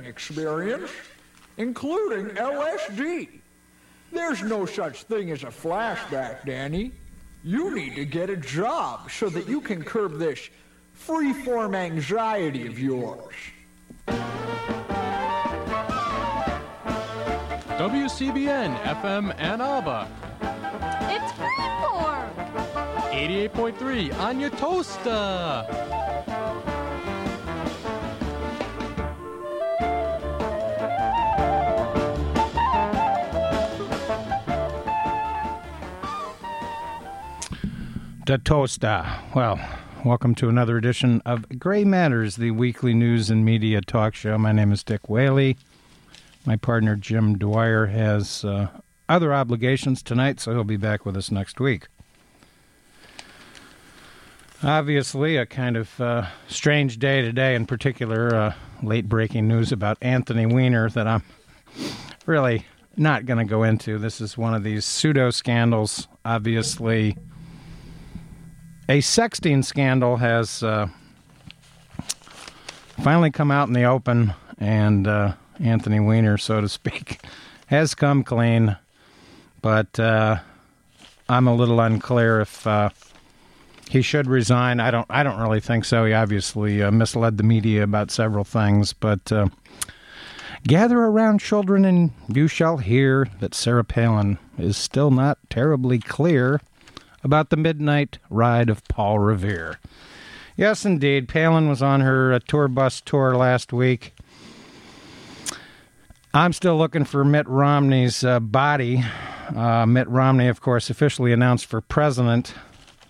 drinking experience, including LSD. There's no such thing as a flashback, Danny. You need to get a job so that you can curb this free-form anxiety of yours. WCBN-FM Ann Arbor. It's free-form. 88.3 on your toaster. The toaster. Well, welcome to another edition of Gray Matters, the weekly news and media talk show. My name is Dick Whaley. My partner, Jim Dwyer, has other obligations tonight, so he'll be back with us next week. Obviously, a kind of strange day today, in particular, late-breaking news about Anthony Weiner that I'm really not going to go into. This is one of these pseudo-scandals. Obviously, a sexting scandal has finally come out in the open, and Anthony Weiner, so to speak, has come clean, but I'm a little unclear if he should resign. I don't really think so. He obviously misled the media about several things, but gather around, children, and you shall hear that Sarah Palin is still not terribly clear about the midnight ride of Paul Revere. Yes, indeed, Palin was on her tour bus tour last week. I'm still looking for Mitt Romney's body. Mitt Romney, of course, officially announced for president,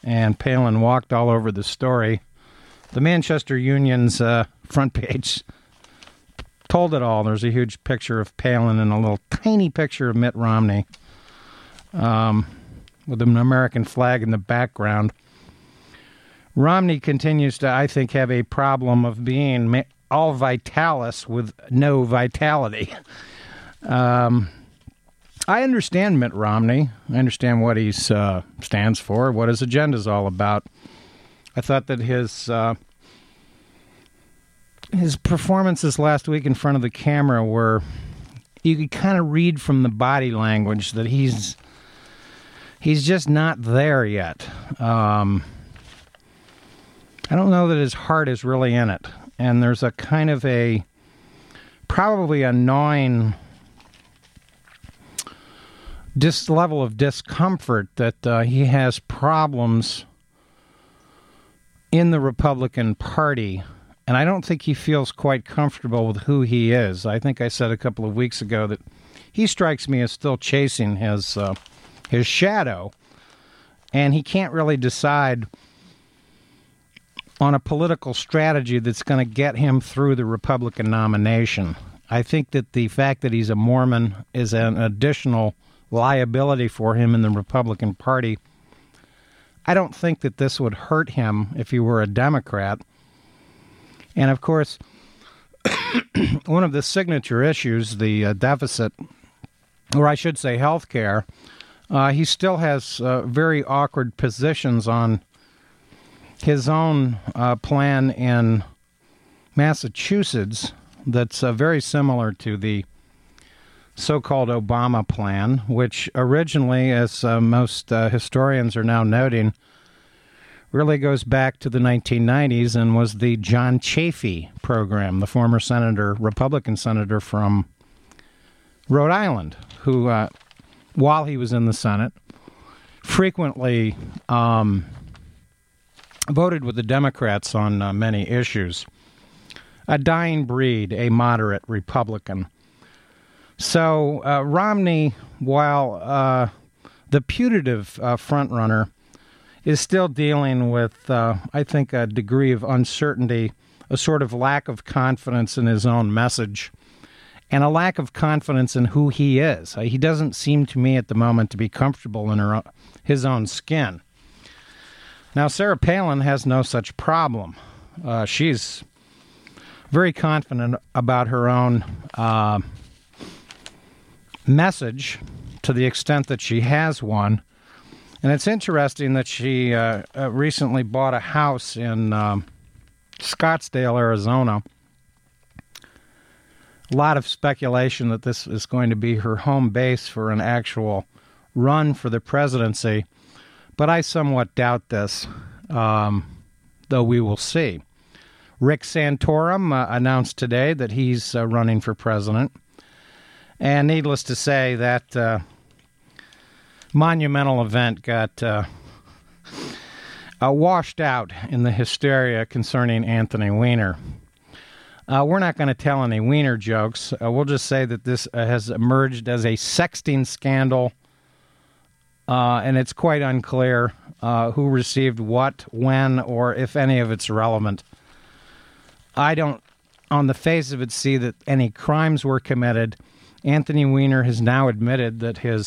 and Palin walked all over the story. The Manchester Union's front page told it all. There's a huge picture of Palin and a little tiny picture of Mitt Romney with an American flag in the background. Romney continues to, I think, have a problem of being all vitalis with no vitality. I understand Mitt Romney. I understand what he stands for, what his agenda is all about. I thought that his performances last week in front of the camera were, you could kind of read from the body language that he's just not there yet. I don't know that his heart is really in it. And there's a kind of a, probably a gnawing level of discomfort that he has problems in the Republican Party. And I don't think he feels quite comfortable with who he is. I think I said a couple of weeks ago that he strikes me as still chasing his shadow. And he can't really decide on a political strategy that's going to get him through the Republican nomination. I think that the fact that he's a Mormon is an additional liability for him in the Republican Party. I don't think that this would hurt him if he were a Democrat. And, of course, one of the signature issues, the deficit, or I should say health care, he still has very awkward positions on his own plan in Massachusetts that's very similar to the so-called Obama plan, which originally, as most historians are now noting, really goes back to the 1990s and was the John Chafee program, the former senator, Republican senator from Rhode Island, who, while he was in the Senate, frequently voted with the Democrats on many issues. A dying breed, a moderate Republican. So Romney, while the putative frontrunner, is still dealing with, I think, a degree of uncertainty, a sort of lack of confidence in his own message, and a lack of confidence in who he is. He doesn't seem to me at the moment to be comfortable in his own skin. Now, Sarah Palin has no such problem. She's very confident about her own message to the extent that she has one. And it's interesting that she recently bought a house in Scottsdale, Arizona, a lot of speculation that this is going to be her home base for an actual run for the presidency. But I somewhat doubt this, though we will see. Rick Santorum announced today that he's running for president. And needless to say, that monumental event got washed out in the hysteria concerning Anthony Weiner. We're not going to tell any Weiner jokes. We'll just say that this has emerged as a sexting scandal, and it's quite unclear who received what, when, or if any of it's relevant. I don't, on the face of it, see that any crimes were committed. Anthony Weiner has now admitted that his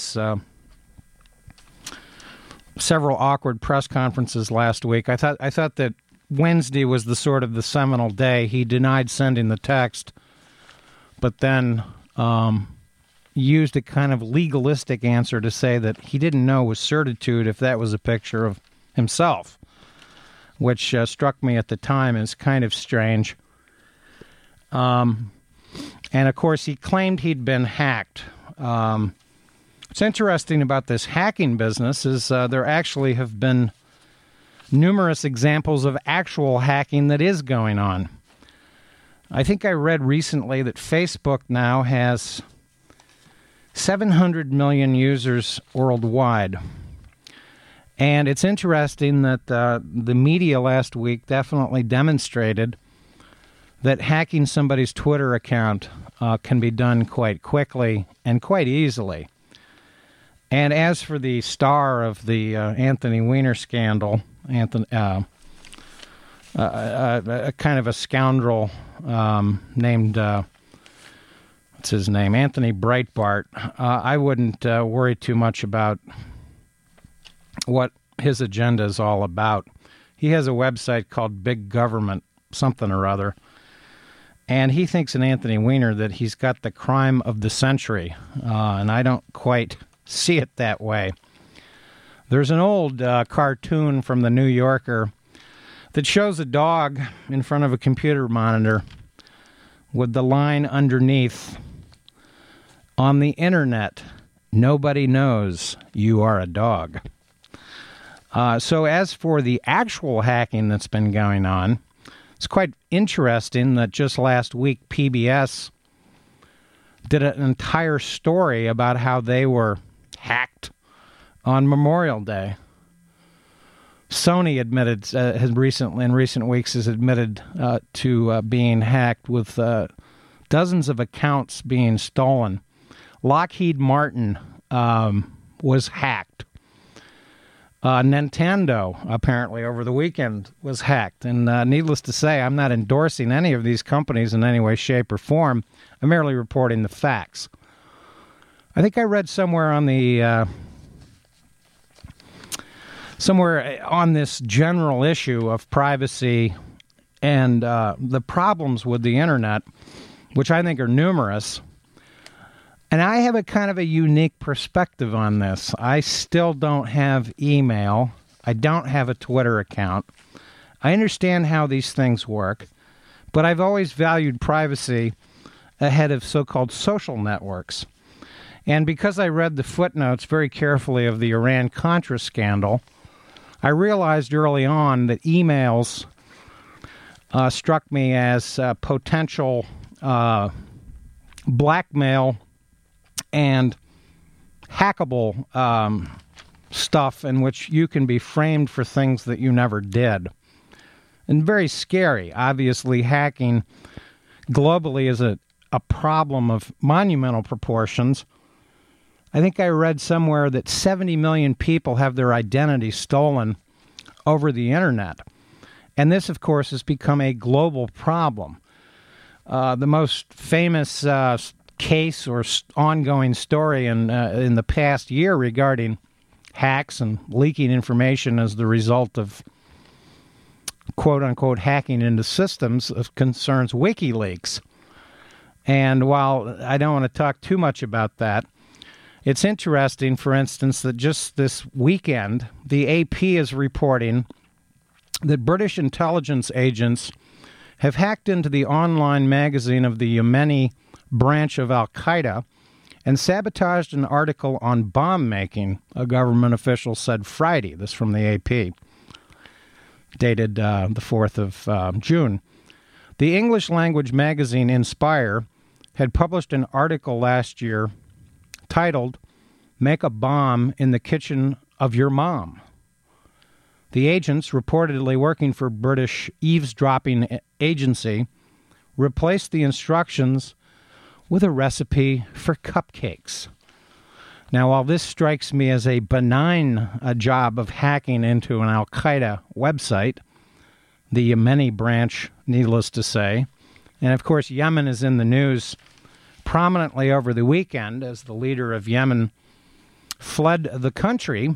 several awkward press conferences last week. I thought that Wednesday was the sort of the seminal day. He denied sending the text, but then used a kind of legalistic answer to say that he didn't know with certitude if that was a picture of himself, which struck me at the time as kind of strange. And, of course, he claimed he'd been hacked. What's interesting about this hacking business is there actually have been numerous examples of actual hacking that is going on. I think I read recently that Facebook now has 700 million users worldwide. And it's interesting that the media last week definitely demonstrated that hacking somebody's Twitter account can be done quite quickly and quite easily. And as for the star of the Anthony Weiner scandal, a kind of a scoundrel named, what's his name, Anthony Breitbart, I wouldn't worry too much about what his agenda is all about. He has a website called Big Government, something or other, and he thinks in Anthony Weiner that he's got the crime of the century, and I don't quite see it that way. There's an old cartoon from The New Yorker that shows a dog in front of a computer monitor with the line underneath, "On the internet, nobody knows you are a dog." So as for the actual hacking that's been going on, it's quite interesting that just last week PBS did an entire story about how they were hacked on Memorial Day. Sony admitted has recently, in recent weeks, has admitted to being hacked, with dozens of accounts being stolen. Lockheed Martin was hacked. Nintendo, apparently, over the weekend was hacked. And needless to say, I'm not endorsing any of these companies in any way, shape, or form. I'm merely reporting the facts. I think I read somewhere on this general issue of privacy and the problems with the internet, which I think are numerous. And I have a kind of a unique perspective on this. I still don't have email. I don't have a Twitter account. I understand how these things work, but I've always valued privacy ahead of so-called social networks. And because I read the footnotes very carefully of the Iran-Contra scandal, I realized early on that emails struck me as potential blackmail and hackable stuff in which you can be framed for things that you never did. And very scary. Obviously, hacking globally is a problem of monumental proportions. I think I read somewhere that 70 million people have their identity stolen over the internet. And this, of course, has become a global problem. The most famous case or ongoing story in the past year regarding hacks and leaking information as the result of quote-unquote hacking into systems concerns WikiLeaks. And while I don't want to talk too much about that, it's interesting, for instance, that just this weekend, the AP is reporting that British intelligence agents have hacked into the online magazine of the Yemeni branch of Al-Qaeda and sabotaged an article on bomb-making, a government official said Friday. This from the AP, dated the 4th of June. The English-language magazine Inspire had published an article last year titled, "Make a Bomb in the Kitchen of Your Mom." The agents, reportedly working for British eavesdropping agency, replaced the instructions with a recipe for cupcakes. Now, while this strikes me as a benign job of hacking into an al-Qaeda website, the Yemeni branch, needless to say, and of course Yemen is in the news prominently over the weekend as the leader of Yemen fled the country.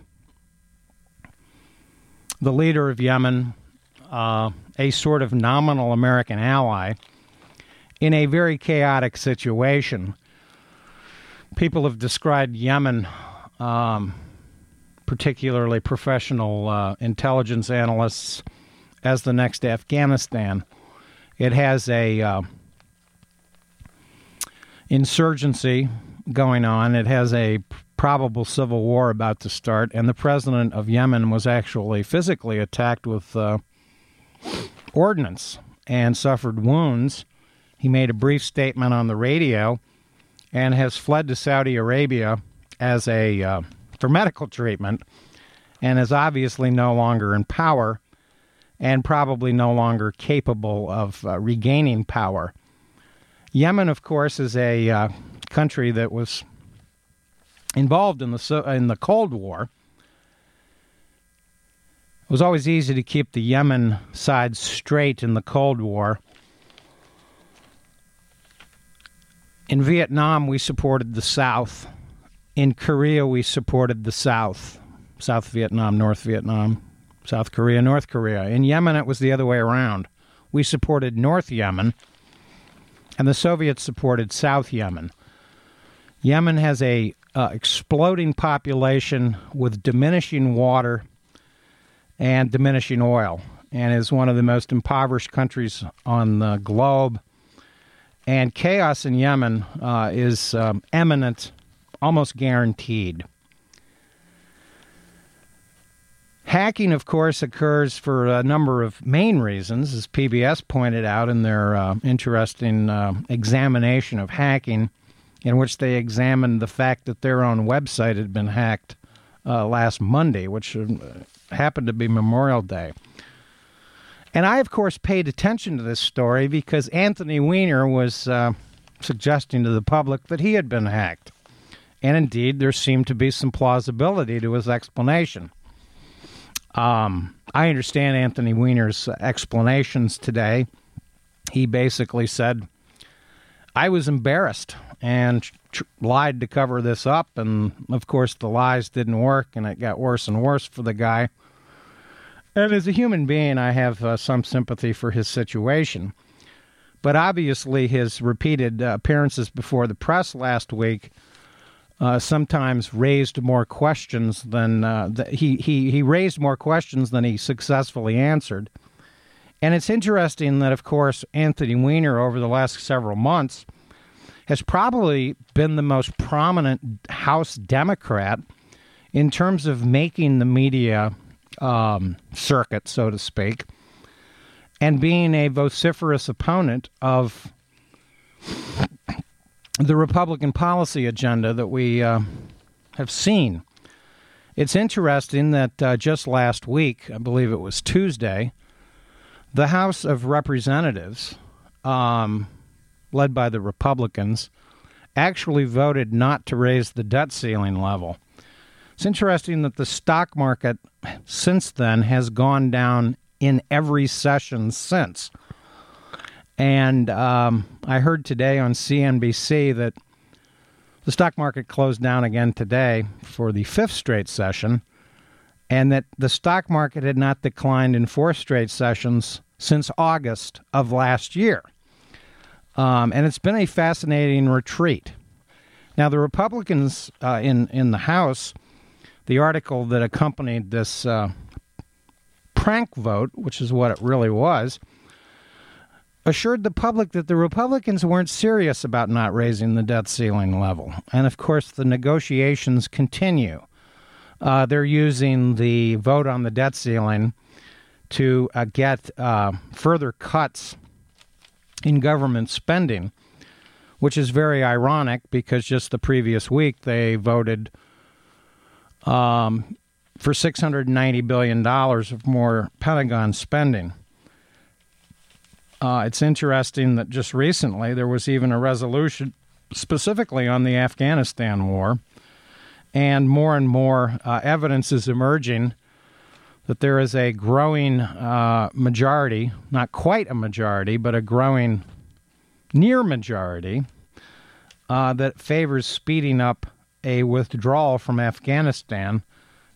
The leader of Yemen, a sort of nominal American ally, in a very chaotic situation. People have described Yemen, particularly professional intelligence analysts, as the next Afghanistan. It has a insurgency going on. It has a probable civil war about to start, and the president of Yemen was actually physically attacked with ordnance and suffered wounds. He made a brief statement on the radio and has fled to Saudi Arabia as a for medical treatment, and is obviously no longer in power and probably no longer capable of regaining power. Yemen, of course, is a country that was involved in the Cold War. It was always easy to keep the Yemen side straight in the Cold War. In Vietnam, we supported the South. In Korea, we supported the South. South Vietnam, North Vietnam, South Korea, North Korea. In Yemen, it was the other way around. We supported North Yemen, and the Soviets supported South Yemen. Yemen has a exploding population with diminishing water and diminishing oil, and is one of the most impoverished countries on the globe. And chaos in Yemen is imminent, almost guaranteed. Hacking, of course, occurs for a number of main reasons, as PBS pointed out in their interesting examination of hacking, in which they examined the fact that their own website had been hacked last Monday, which happened to be Memorial Day. And I, of course, paid attention to this story because Anthony Weiner was suggesting to the public that he had been hacked. And indeed, there seemed to be some plausibility to his explanation. I understand Anthony Weiner's explanations today. He basically said, I was embarrassed and lied to cover this up. And, of course, the lies didn't work, and it got worse and worse for the guy. And as a human being, I have some sympathy for his situation. But obviously his repeated appearances before the press last week sometimes raised more questions than he raised more questions than he successfully answered. And it's interesting that, of course, Anthony Weiner over the last several months has probably been the most prominent House Democrat in terms of making the media circuit, so to speak, and being a vociferous opponent of the Republican policy agenda that we have seen. It's interesting that just last week, I believe it was Tuesday, the House of Representatives, led by the Republicans, actually voted not to raise the debt ceiling level. It's interesting that the stock market since then has gone down in every session since. And I heard today on CNBC that the stock market closed down again today for the fifth straight session, and that the stock market had not declined in four straight sessions since August of last year. And it's been a fascinating retreat. Now, the Republicans in the House, the article that accompanied this prank vote, which is what it really was, assured the public that the Republicans weren't serious about not raising the debt ceiling level. And, of course, the negotiations continue. They're using the vote on the debt ceiling to get further cuts in government spending, which is very ironic because just the previous week they voted for $690 billion of more Pentagon spending. It's interesting that just recently there was even a resolution specifically on the Afghanistan war, and more evidence is emerging that there is a growing majority, not quite a majority, but a growing near majority that favors speeding up a withdrawal from Afghanistan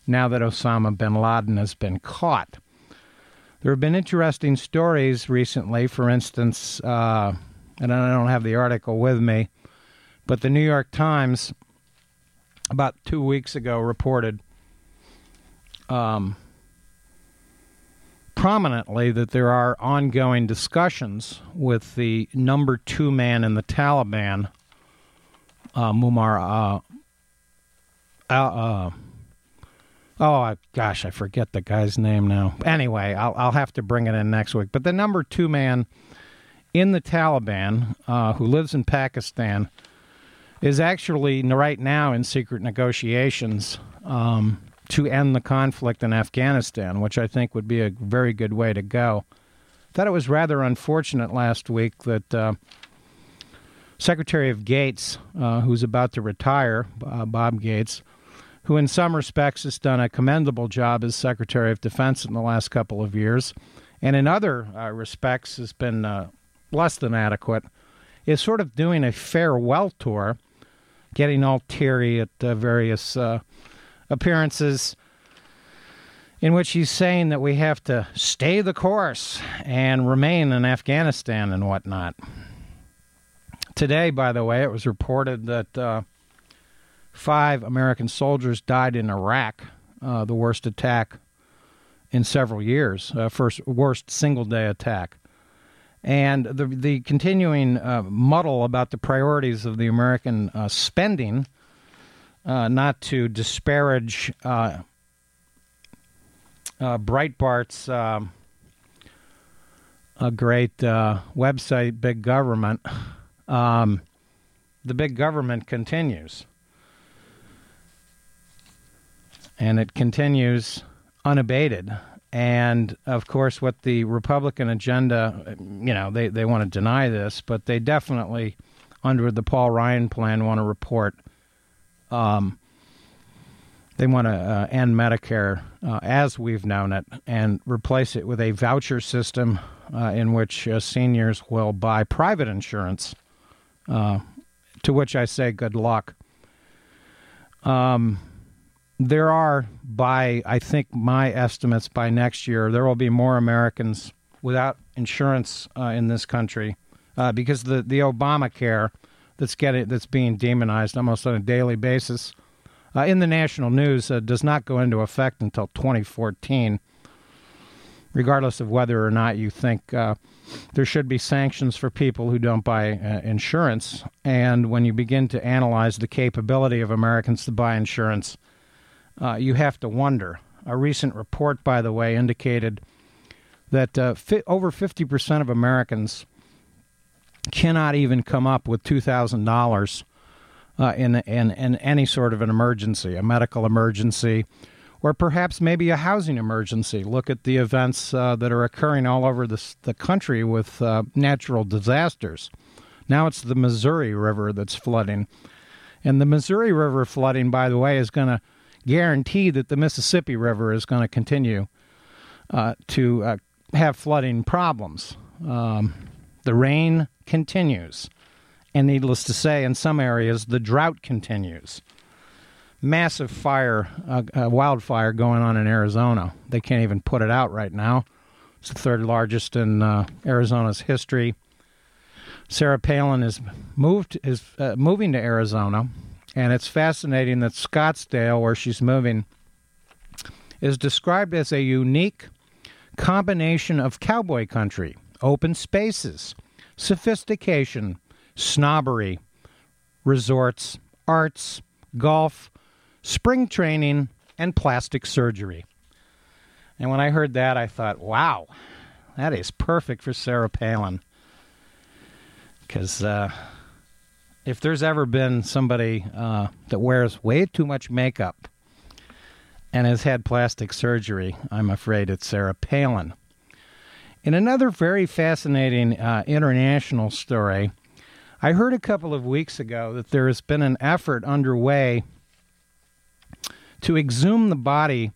now that Osama bin Laden has been caught. There have been interesting stories recently, for instance, and I don't have the article with me, but the New York Times about 2 weeks ago reported prominently that there are ongoing discussions with the number two man in the Taliban, Muammar. I forget the guy's name now. Anyway, I'll have to bring it in next week. But the number two man in the Taliban, who lives in Pakistan, is actually right now in secret negotiations to end the conflict in Afghanistan, which I think would be a very good way to go. I thought it was rather unfortunate last week that Secretary of Gates, who's about to retire, Bob Gates, who in some respects has done a commendable job as Secretary of Defense in the last couple of years, and in other respects has been less than adequate, is sort of doing a farewell tour, getting all teary at various appearances in which he's saying that we have to stay the course and remain in Afghanistan and whatnot. Today, by the way, it was reported that 5 American soldiers died in Iraq, the worst attack in several years, worst single-day attack. And the continuing muddle about the priorities of the American spending, not to disparage Breitbart's a great website, Big Government, the Big Government continues. And it continues unabated. And, of course, what the Republican agenda, they want to deny this, but they definitely, under the Paul Ryan plan, want to report. They want to end Medicare as we've known it and replace it with a voucher system in which seniors will buy private insurance, to which I say good luck. There are, by I think my estimates, by next year, there will be more Americans without insurance in this country because the Obamacare that's being demonized almost on a daily basis in the national news does not go into effect until 2014, regardless of whether or not you think there should be sanctions for people who don't buy insurance. And when you begin to analyze the capability of Americans to buy insurance, you have to wonder. A recent report, by the way, indicated that over 50% of Americans cannot even come up with $2,000 in any sort of an emergency, a medical emergency, or perhaps maybe a housing emergency. Look at the events that are occurring all over the country with natural disasters. Now it's the Missouri River that's flooding. And the Missouri River flooding, by the way, is going to guarantee that the Mississippi River is going to continue to have flooding problems. The rain continues, and needless to say, in some areas, the drought continues. Massive wildfire going on in Arizona. They can't even put it out right now. It's the third largest in Arizona's history. Sarah Palin is moving to Arizona, and it's fascinating that Scottsdale, where she's moving, is described as a unique combination of cowboy country, open spaces, sophistication, snobbery, resorts, arts, golf, spring training, and plastic surgery. And when I heard that, I thought, wow, that is perfect for Sarah Palin. Because if there's ever been somebody that wears way too much makeup and has had plastic surgery, I'm afraid it's Sarah Palin. In another very fascinating international story, I heard a couple of weeks ago that there has been an effort underway to exhume the body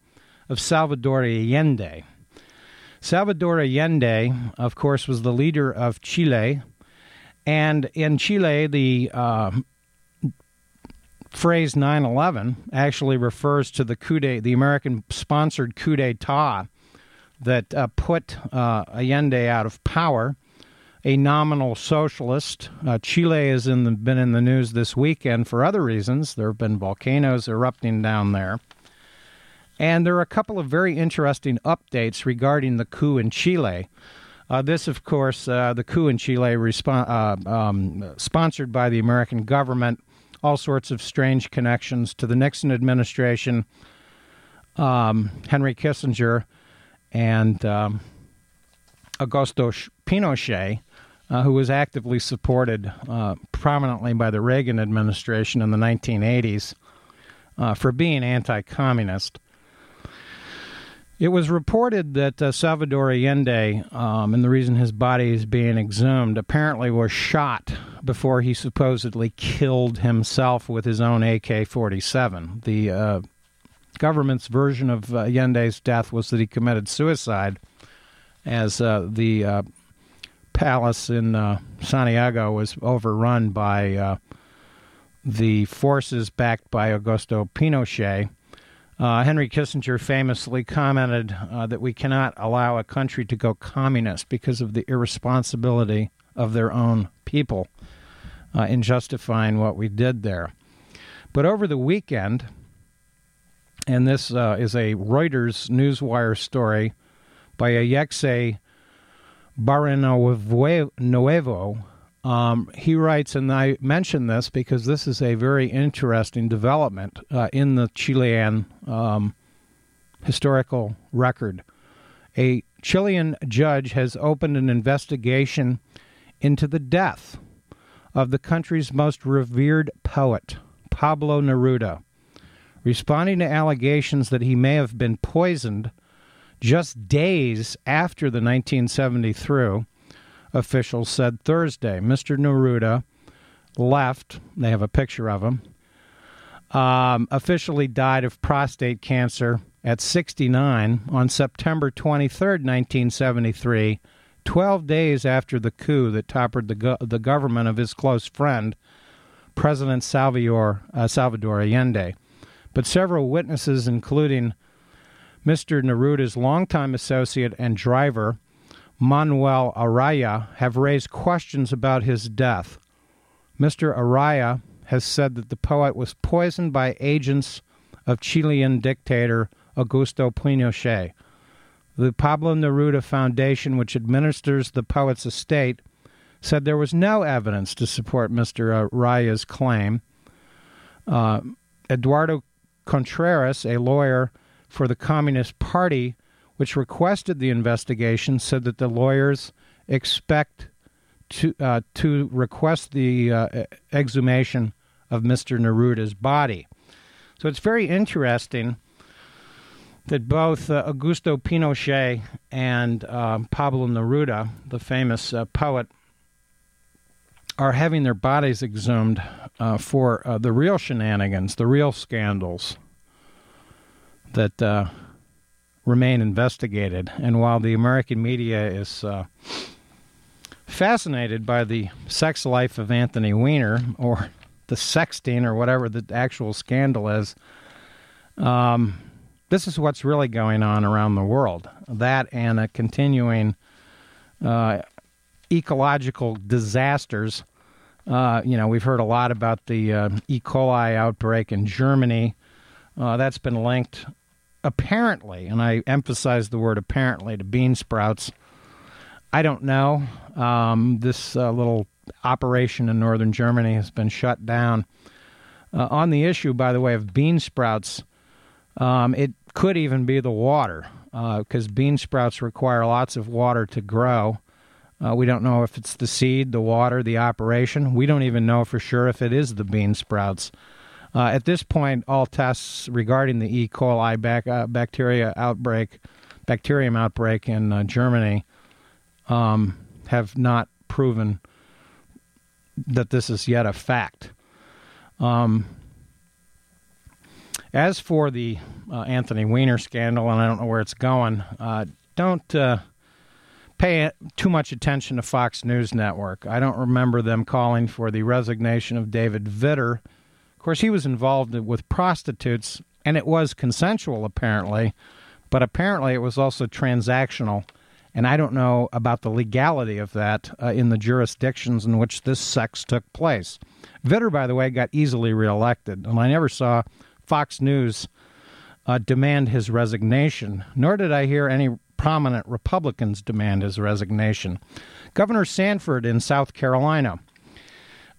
of Salvador Allende. Salvador Allende, of course, was the leader of Chile. And in Chile, the phrase 9/11 actually refers to the the American-sponsored coup d'etat that put Allende out of power, a nominal socialist. Chile has been in the news this weekend for other reasons. There have been volcanoes erupting down there. And there are a couple of very interesting updates regarding the coup in Chile. This, of course, the coup in Chile, sponsored by the American government, all sorts of strange connections to the Nixon administration, Henry Kissinger, and Augusto Pinochet, who was actively supported prominently by the Reagan administration in the 1980s for being anti-communist. It was reported that Salvador Allende, and the reason his body is being exhumed, apparently was shot before he supposedly killed himself with his own AK-47. The government's version of Allende's death was that he committed suicide, as the palace in Santiago was overrun by the forces backed by Augusto Pinochet. Henry Kissinger famously commented that we cannot allow a country to go communist because of the irresponsibility of their own people in justifying what we did there. But over the weekend, and this is a Reuters Newswire story by Ayexé Barrionuevo, he writes, and I mention this because this is a very interesting development in the Chilean historical record. A Chilean judge has opened an investigation into the death of the country's most revered poet, Pablo Neruda, responding to allegations that he may have been poisoned just days after the 1973 officials said Thursday. Mr. Neruda left, they have a picture of him, officially died of prostate cancer at 69 on September 23, 1973, 12 days after the coup that toppled the government of his close friend, President Salvador Allende. But several witnesses, including Mr. Neruda's longtime associate and driver, Manuel Araya, have raised questions about his death. Mr. Araya has said that the poet was poisoned by agents of Chilean dictator Augusto Pinochet. The Pablo Neruda Foundation, which administers the poet's estate, said there was no evidence to support Mr. Araya's claim. Eduardo Contreras, a lawyer for the Communist Party, which requested the investigation, said that the lawyers expect to request the exhumation of Mr. Neruda's body. So it's very interesting that both Augusto Pinochet and Pablo Neruda, the famous poet, are having their bodies exhumed for the real shenanigans, the real scandals that remain investigated. And while the American media is fascinated by the sex life of Anthony Weiner, or the sexting, or whatever the actual scandal is, this is what's really going on around the world. That and a continuing ecological disasters. We've heard a lot about the E. coli outbreak in Germany. That's been linked, apparently, and I emphasize the word apparently, to bean sprouts. I don't know. This little operation in northern Germany has been shut down. On the issue, by the way, of bean sprouts, it could even be the water, because bean sprouts require lots of water to grow. We don't know if it's the seed, the water, the operation. We don't even know for sure if it is the bean sprouts. At this point, all tests regarding the E. coli bacterium outbreak in Germany have not proven that this is yet a fact. As for the Anthony Weiner scandal, and I don't know where it's going, don't pay too much attention to Fox News Network. I don't remember them calling for the resignation of David Vitter. Of course, he was involved with prostitutes, and it was consensual, apparently, but apparently it was also transactional, and I don't know about the legality of that in the jurisdictions in which this sex took place. Vitter, by the way, got easily reelected, and I never saw Fox News demand his resignation, nor did I hear any prominent Republicans demand his resignation. Governor Sanford in South Carolina,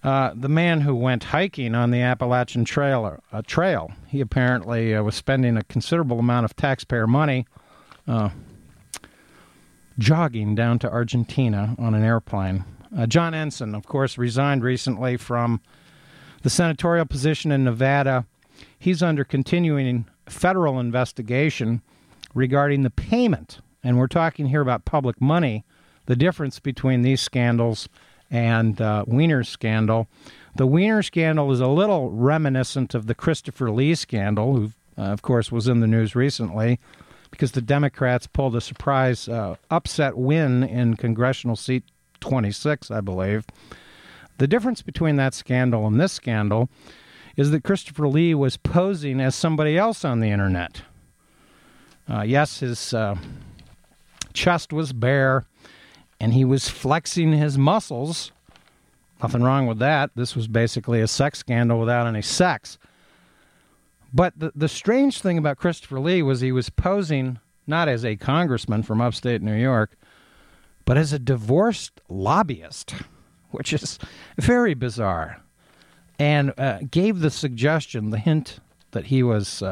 the man who went hiking on the Appalachian Trail, he apparently was spending a considerable amount of taxpayer money jogging down to Argentina on an airplane. John Ensign, of course, resigned recently from the senatorial position in Nevada. He's under continuing federal investigation regarding the payment, and we're talking here about public money, the difference between these scandals and Weiner's scandal. The Weiner scandal is a little reminiscent of the Christopher Lee scandal, who, of course, was in the news recently, because the Democrats pulled a surprise upset win in congressional seat 26, I believe. The difference between that scandal and this scandal is that Christopher Lee was posing as somebody else on the Internet. Yes, his chest was bare, and he was flexing his muscles. Nothing wrong with that. This was basically a sex scandal without any sex. But the strange thing about Christopher Lee was he was posing not as a congressman from upstate New York, but as a divorced lobbyist, which is very bizarre, and gave the suggestion, the hint, that he was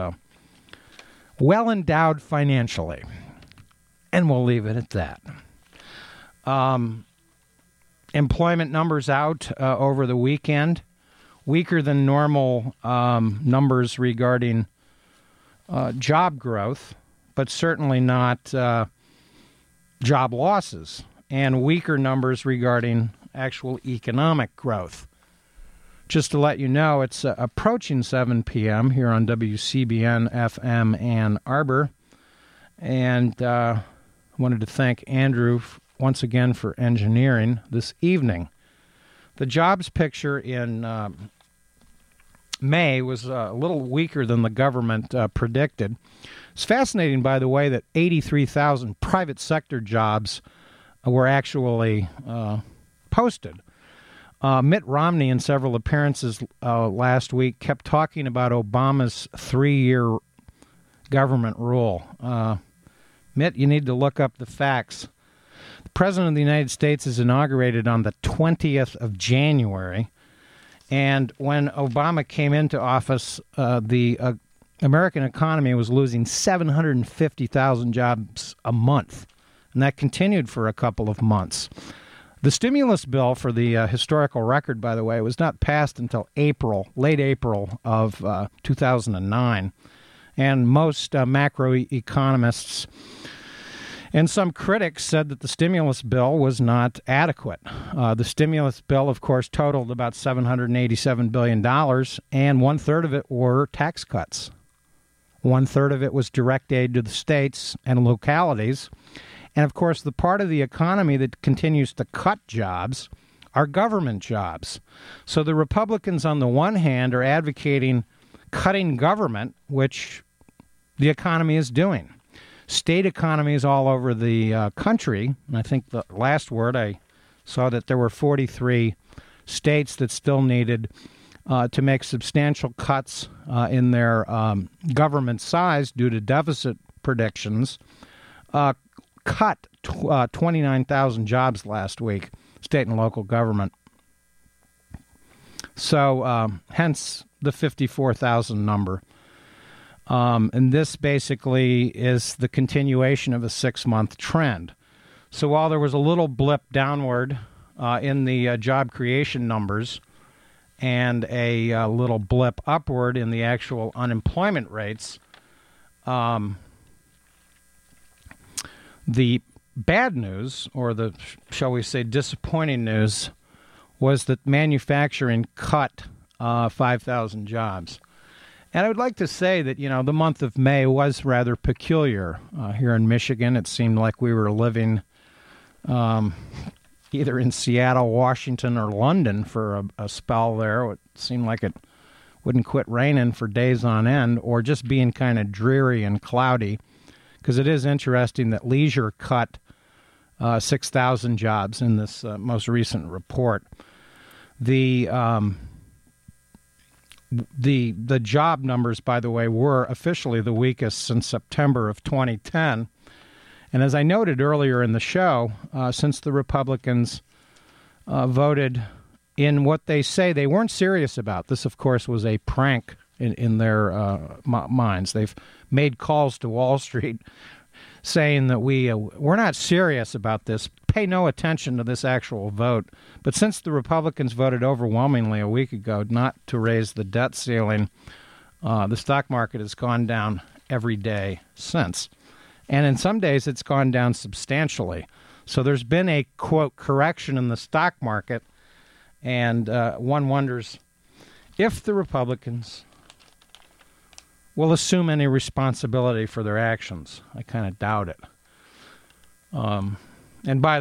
well-endowed financially. And we'll leave it at that. Employment numbers out over the weekend. Weaker than normal numbers regarding job growth, but certainly not job losses, and weaker numbers regarding actual economic growth. Just to let you know, it's approaching 7 p.m. here on WCBN-FM Ann Arbor. And I wanted to thank Andrew once again for engineering this evening. The jobs picture in May was a little weaker than the government predicted. It's fascinating, by the way, that 83,000 private sector jobs were actually posted. Mitt Romney, in several appearances last week, kept talking about Obama's 3-year government rule. Mitt, you need to look up the facts. The President of the United States is inaugurated on the 20th of January, and when Obama came into office, the American economy was losing 750,000 jobs a month, and that continued for a couple of months. The stimulus bill for the historical record, by the way, was not passed until late April of 2009. And most macroeconomists and some critics said that the stimulus bill was not adequate. The stimulus bill, of course, totaled about $787 billion, and one-third of it were tax cuts. One-third of it was direct aid to the states and localities. And, of course, the part of the economy that continues to cut jobs are government jobs. So the Republicans, on the one hand, are advocating cutting government, which the economy is doing. State economies all over the country, and I think the last word, I saw that there were 43 states that still needed to make substantial cuts in their government size due to deficit predictions. cut 29,000 jobs last week, state and local government. So hence the 54,000 number. And this basically is the continuation of a 6-month trend. So while there was a little blip downward in the job creation numbers and a little blip upward in the actual unemployment rates, the bad news, or the, shall we say, disappointing news, was that manufacturing cut 5,000 jobs. And I would like to say that, you know, the month of May was rather peculiar. Here in Michigan, it seemed like we were living either in Seattle, Washington, or London for a spell there. It seemed like it wouldn't quit raining for days on end, or just being kind of dreary and cloudy, because it is interesting that leisure cut 6,000 jobs in this most recent report. The job numbers, by the way, were officially the weakest since September of 2010. And as I noted earlier in the show, since the Republicans voted in what they say they weren't serious about, this, of course, was a prank in their minds. They've made calls to Wall Street saying that we're not serious about this. Pay no attention to this actual vote. But since the Republicans voted overwhelmingly a week ago not to raise the debt ceiling, the stock market has gone down every day since. And in some days, it's gone down substantially. So there's been a, quote, correction in the stock market. And one wonders if the Republicans will assume any responsibility for their actions. I kind of doubt it. And by the way,